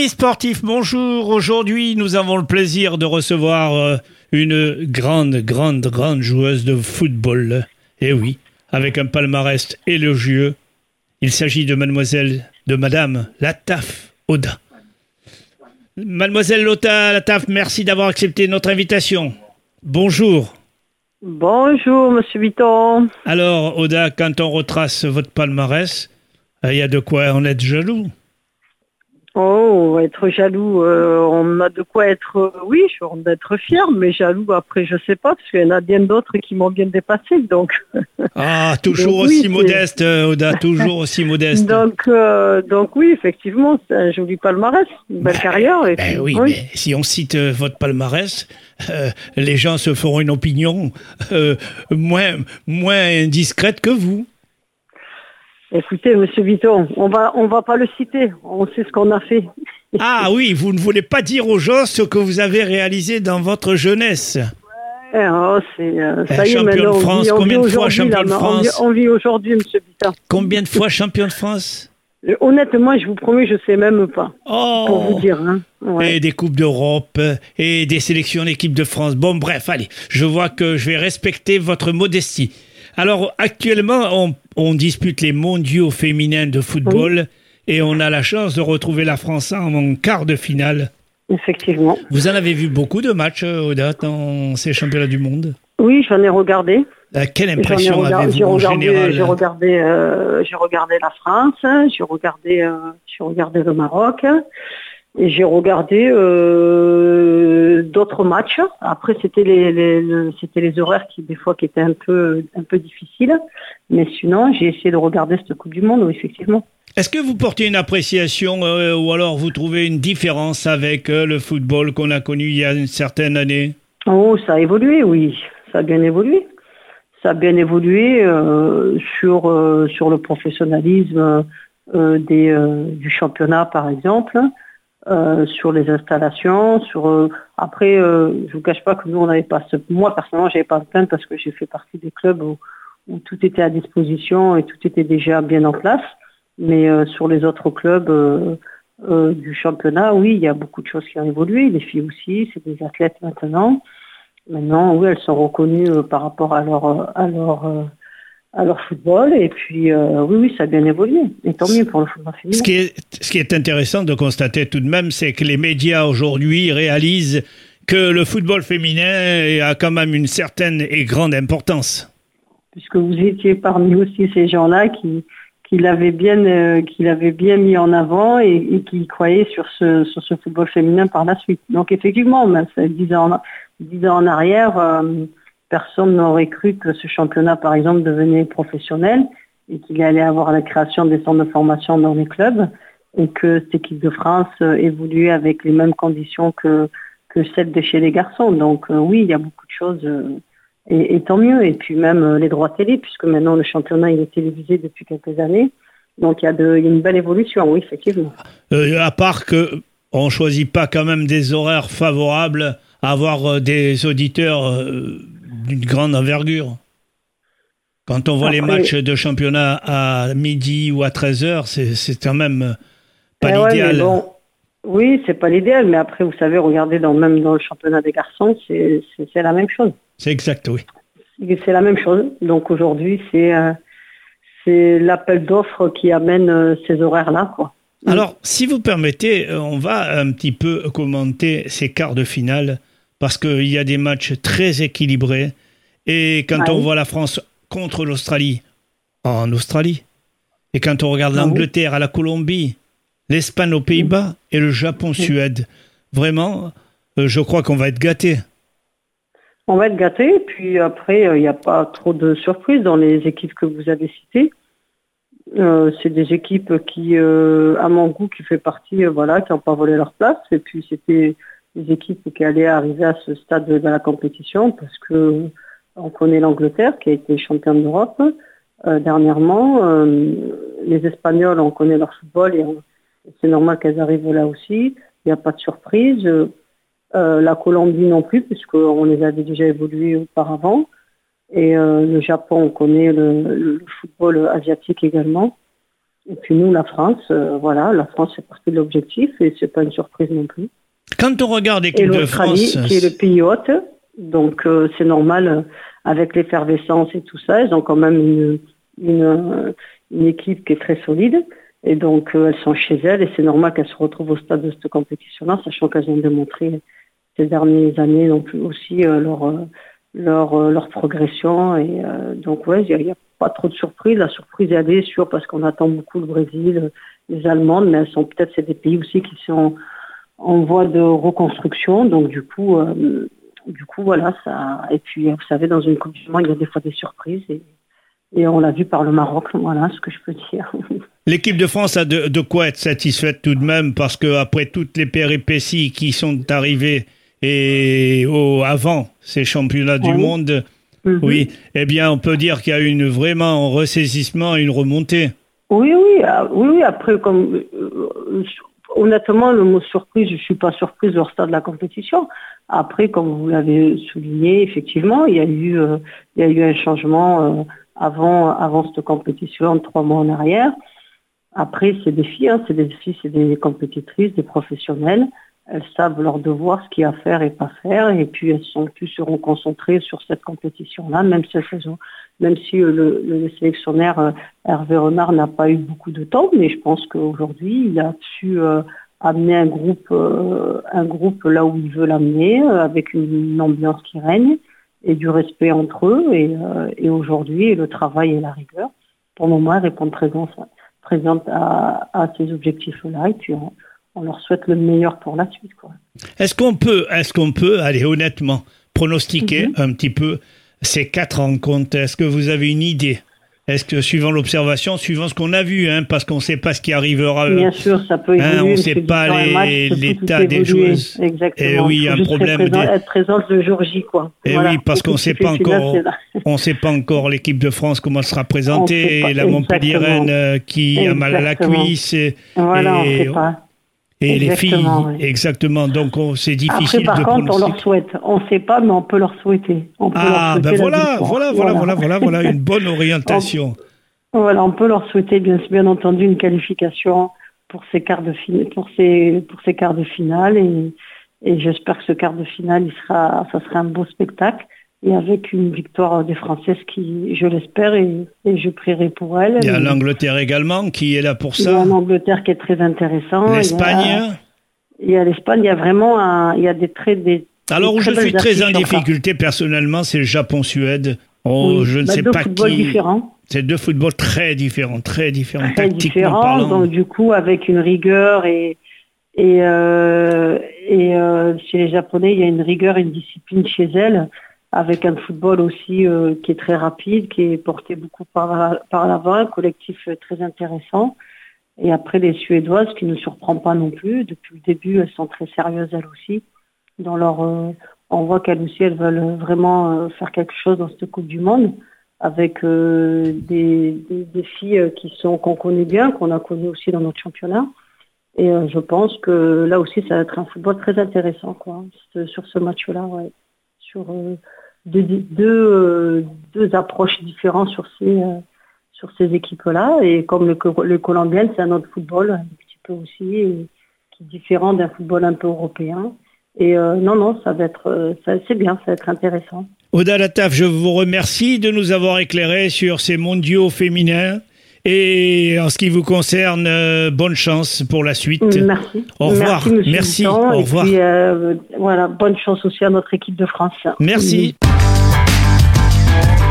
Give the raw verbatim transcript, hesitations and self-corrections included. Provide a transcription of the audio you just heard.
Amis sportifs, bonjour. Aujourd'hui, nous avons le plaisir de recevoir une grande, grande, grande joueuse de football. Eh oui, avec un palmarès élogieux. Il s'agit de mademoiselle, de madame Lattaf Hoda. Mademoiselle Hoda Lattaf, merci d'avoir accepté notre invitation. Bonjour. Bonjour, monsieur Bitton. Alors, Hoda, quand on retrace votre palmarès, il y a de quoi en être jaloux. Oh, être jaloux, euh, on a de quoi être, euh, oui, je suis d'être fier, mais jaloux, après, je sais pas, parce qu'il y en a bien d'autres qui m'ont bien dépassé, donc. Ah, toujours donc, aussi oui, modeste, Hoda, toujours aussi modeste. Donc, euh, donc oui, effectivement, c'est un joli palmarès, une belle bah, carrière. Et bah, puis, oui, oui, mais si on cite euh, votre palmarès, euh, les gens se feront une opinion euh, moins, moins indiscrète que vous. Écoutez, monsieur Bitton, on va, on va pas le citer. On sait ce qu'on a fait. Ah oui, vous ne voulez pas dire aux gens ce que vous avez réalisé dans votre jeunesse. Ouais, oh, c'est, euh, ça y est, maintenant, on vit, on vit aujourd'hui, là, on vit, on vit aujourd'hui, monsieur Bitton. Combien de fois champion de France ? Honnêtement, je vous promets, je sais même pas. Oh, pour vous dire, hein. Ouais. Et des coupes d'Europe et des sélections d'équipe de France. Bon, bref, allez, je vois que je vais respecter votre modestie. Alors, actuellement, on, on dispute les mondiaux féminins de football, oui, et on a la chance de retrouver la France en quart de finale. Effectivement. Vous en avez vu beaucoup de matchs, Hoda, dans ces championnats du monde ? Oui, j'en ai regardé. Euh, quelle impression regard... avez-vous j'ai en regardé, général j'ai regardé, euh, j'ai regardé la France, j'ai regardé, euh, j'ai regardé le Maroc, et j'ai regardé euh, d'autres matchs. Après, c'était les, les, les c'était les horaires qui des fois qui étaient un peu un peu difficiles, mais sinon j'ai essayé de regarder cette Coupe du Monde, effectivement. Est-ce que vous portez une appréciation euh, ou alors vous trouvez une différence avec euh, le football qu'on a connu il y a une certaine année ? Oh, ça a évolué, oui, ça a bien évolué. Ça a bien évolué euh, sur euh, sur le professionnalisme euh, des euh, du championnat, par exemple. Euh, sur les installations, sur euh, après, euh, je vous cache pas que nous on n'avait pas, ce... moi personnellement j'avais pas de plainte parce que j'ai fait partie des clubs où, où tout était à disposition et tout était déjà bien en place. Mais euh, sur les autres clubs euh, euh, du championnat, oui, il y a beaucoup de choses qui ont évolué. Les filles aussi, c'est des athlètes maintenant. Maintenant, oui, elles sont reconnues euh, par rapport à leur à leur euh, à leur football, et puis euh, oui, oui, ça a bien évolué, et tant mieux pour le football féminin. Ce qui est, ce qui est intéressant de constater tout de même, c'est que les médias aujourd'hui réalisent que le football féminin a quand même une certaine et grande importance. Puisque vous étiez parmi aussi ces gens-là qui, qui, l'avaient, bien, euh, qui l'avaient bien mis en avant et, et qui croyaient sur ce, sur ce football féminin par la suite. Donc effectivement, même dix ans, dix ans en arrière... Euh, personne n'aurait cru que ce championnat, par exemple, devenait professionnel et qu'il allait avoir la création des centres de formation dans les clubs et que cette équipe de France évoluait avec les mêmes conditions que, que celle de chez les garçons. Donc oui, il y a beaucoup de choses et, et tant mieux. Et puis même les droits télé, puisque maintenant le championnat il est télévisé depuis quelques années. Donc il y a, de, il y a une belle évolution, oui, effectivement. Euh, à part qu'on ne choisit pas quand même des horaires favorables à avoir des auditeurs... Euh... d'une grande envergure. Quand on voit après, les matchs de championnat à midi ou à treize heures, c'est, c'est quand même pas eh l'idéal. Ouais, bon, oui, c'est pas l'idéal, mais après, vous savez, regardez, dans, même dans le championnat des garçons, c'est, c'est, c'est la même chose. C'est exact, oui. C'est, c'est la même chose. Donc aujourd'hui, c'est, euh, c'est l'appel d'offres qui amène euh, ces horaires-là, quoi. Alors, si vous permettez, on va un petit peu commenter ces quarts de finale, parce qu'il y a des matchs très équilibrés. Et quand ah on oui. voit la France contre l'Australie, en Australie, et quand on regarde ah l'Angleterre oui. à la Colombie, l'Espagne aux Pays-Bas et le Japon-Suède, vraiment, euh, je crois qu'on va être gâtés. On va être gâtés, puis après, il euh, n'y a pas trop de surprises dans les équipes que vous avez citées. Euh, c'est des équipes qui, euh, à mon goût, qui fait partie, euh, voilà, qui n'ont pas volé leur place. Et puis, c'était... les équipes qui allaient arriver à ce stade de la compétition, parce que on connaît l'Angleterre qui a été championne d'Europe euh, dernièrement. Euh, les Espagnols, on connaît leur football et on, c'est normal qu'elles arrivent là aussi. Il n'y a pas de surprise. Euh, la Colombie non plus, puisqu'on les avait déjà évolués auparavant. Et euh, le Japon, on connaît le, le football asiatique également. Et puis nous, la France, euh, voilà, la France fait partie de l'objectif et c'est pas une surprise non plus. Quand on regarde l'équipe de France, qui est le pays hôte, donc euh, c'est normal euh, avec l'effervescence et tout ça, elles ont quand même une, une, une équipe qui est très solide. Et donc, euh, elles sont chez elles et c'est normal qu'elles se retrouvent au stade de cette compétition-là, sachant qu'elles ont démontré ces dernières années donc, aussi euh, leur, euh, leur, euh, leur progression. Et euh, donc, ouais, il n'y a, a pas trop de surprise. La surprise, elle est sûre parce qu'on attend beaucoup le Brésil, les Allemandes, mais elles sont peut-être, c'est des pays aussi qui sont en voie de reconstruction. Donc, du coup, euh, du coup voilà. ça. Et puis, vous savez, dans une Coupe du Monde, il y a des fois des surprises. Et... Et on l'a vu par le Maroc, voilà ce que je peux dire. L'équipe de France a de, de quoi être satisfaite tout de même, parce qu'après toutes les péripéties qui sont arrivées et au, avant ces championnats oui. du monde, mm-hmm. oui, eh bien on peut dire qu'il y a eu une, vraiment un ressaisissement, une remontée. Oui, oui, ah, oui, oui. Après, comme euh, honnêtement, le mot surprise, je ne suis pas surprise au stade de la compétition. Après, comme vous l'avez souligné, effectivement, il y a eu, euh, il y a eu un changement. Euh, Avant, avant cette compétition, trois mois en arrière. Après, c'est des filles, hein, c'est des filles, c'est des compétitrices, des professionnelles. Elles savent leur devoir, ce qu'il y a à faire et pas faire. Et puis, elles sont plus seront concentrées sur cette compétition-là, même si, même si le, le sélectionnaire Hervé Renard n'a pas eu beaucoup de temps. Mais je pense qu'aujourd'hui, il a su euh, amener un groupe, euh, un groupe là où il veut l'amener, euh, avec une, une ambiance qui règne. Et du respect entre eux, et, euh, et aujourd'hui, le travail et la rigueur, pour le moment, répondent présentes présente à, à ces objectifs-là, et puis on, on leur souhaite le meilleur pour la suite. Quoi. Est-ce qu'on peut, est-ce qu'on peut, allez, honnêtement, pronostiquer mm-hmm. un petit peu ces quatre rencontres ? Est-ce que vous avez une idée ? Est-ce que, suivant l'observation, suivant ce qu'on a vu, hein, parce qu'on ne sait pas ce qui arrivera. Bien euh, sûr, ça peut évoluer. Hein, on ne sait pas les, match, l'état des joueuses. Exactement. Et oui, il y a un problème. Être présent, des... être présent le jour J, quoi. Et voilà. oui, parce qu'on ne sait pas encore. On sait pas encore l'équipe de France comment elle sera présentée, et la Montpellieraine euh, qui exactement. a mal à la cuisse. Et, voilà, on ne sait pas. Et exactement, les filles, oui. exactement. Donc on, c'est difficile. Après, par de contre, prononcer. On leur souhaite. On ne sait pas, mais on peut leur souhaiter. On peut ah, leur souhaiter ben voilà, voilà, voilà, voilà, voilà, voilà, une bonne orientation. On, voilà, on peut leur souhaiter bien, bien entendu une qualification pour ces quarts de finale, pour ces pour ces quarts de finale, et, et j'espère que ce quart de finale, il sera, ça sera un beau spectacle. Et avec une victoire des Françaises qui, je l'espère, et, et je prierai pour elles. Il y a l'Angleterre également qui est là pour ça. Il y a l'Angleterre qui est très intéressant. L'Espagne. Il y a, il y a l'Espagne, il y a vraiment un, il y a des très... Des, Alors des où très je suis très en difficulté personnellement, c'est le Japon-Suède. Oh, oui. Je ne bah, sais deux pas footballs qui... Différents. C'est deux footballs très différents, très différents, très tactiquement parlant. Donc du coup, avec une rigueur et... Et, euh, et euh, chez les Japonais, il y a une rigueur, une discipline chez elles, avec un football aussi euh, qui est très rapide, qui est porté beaucoup par, par l'avant, un collectif euh, très intéressant. Et après, les Suédoises, qui ne surprend pas non plus. Depuis le début, elles sont très sérieuses, elles aussi. Dans leur, euh, on voit qu'elles aussi, elles veulent vraiment euh, faire quelque chose dans cette Coupe du Monde, avec euh, des, des, des filles qui sont, qu'on connaît bien, qu'on a connues aussi dans notre championnat. Et euh, je pense que là aussi, ça va être un football très intéressant, quoi, hein, sur ce match-là, ouais. Sur... Euh, Deux, deux, deux approches différentes sur ces, sur ces équipes-là. Et comme le, le Colombien, c'est un autre football, un petit peu aussi, et, qui est différent d'un football un peu européen. Et euh, non, non, ça va être, ça, c'est bien, ça va être intéressant. Hoda Lattaf, je vous remercie de nous avoir éclairé sur ces mondiaux féminins. Et en ce qui vous concerne, euh, bonne chance pour la suite. Merci. Au revoir. Merci. Merci. Au revoir. Et puis, euh, voilà, bonne chance aussi à notre équipe de France. Merci. Oui.